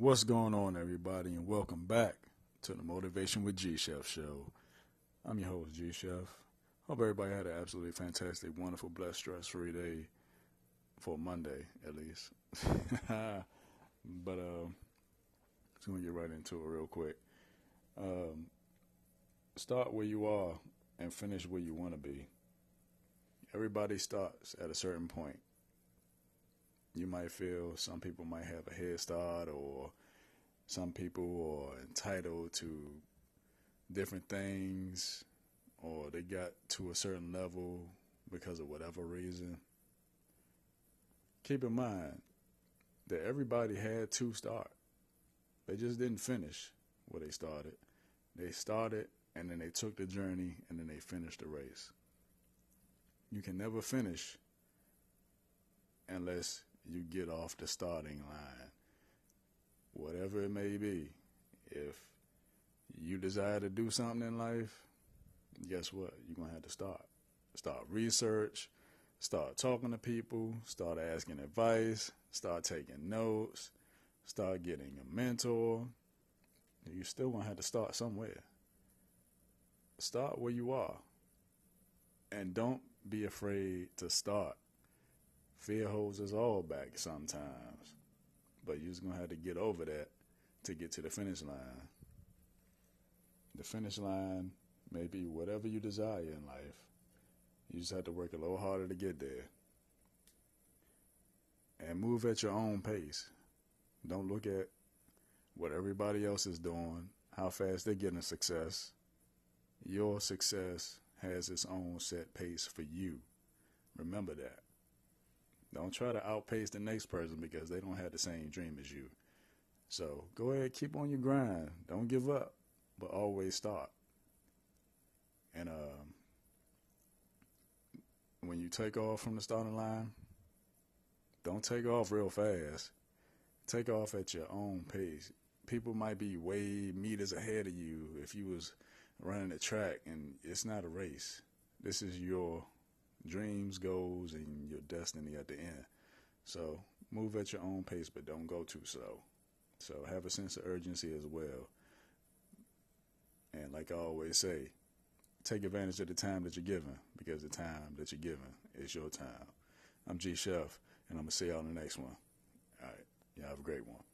What's going on, everybody, and welcome back to the Motivation with G-Chef show. I'm your host, G-Chef. Hope everybody had an absolutely fantastic, wonderful, blessed, stress-free day for Monday, at least. But just going to get right into it real quick. Start where you are and finish where you want to be. Everybody starts at a certain point. You might feel some people might have a head start, or some people are entitled to different things, or they got to a certain level because of whatever reason. Keep in mind that everybody had to start. They just didn't finish where they started. They started and then they took the journey and then they finished the race. You can never finish unless you get off the starting line, whatever it may be. If you desire to do something in life, guess what? You're going to have to start. Start research, start talking to people, start asking advice, start taking notes, start getting a mentor. You still going to have to start somewhere. Start where you are, and don't be afraid to start. Fear holds us all back sometimes, but you're just going to have to get over that to get to the finish line. The finish line may be whatever you desire in life. You just have to work a little harder to get there. And move at your own pace. Don't look at what everybody else is doing, how fast they're getting success. Your success has its own set pace for you. Remember that. Don't try to outpace the next person because they don't have the same dream as you. So go ahead, keep on your grind. Don't give up, but always start. And when you take off from the starting line, don't take off real fast. Take off at your own pace. People might be way meters ahead of you if you was running a track, and it's not a race. This is your dreams, goals, and your destiny at the end. So move at your own pace, but don't go too slow. So have a sense of urgency as well. And like I always say, take advantage of the time that you're given, because the time that you're given is your time. I'm G-Chef, and I'm going to see y'all in the next one. All right. Y'all have a great one.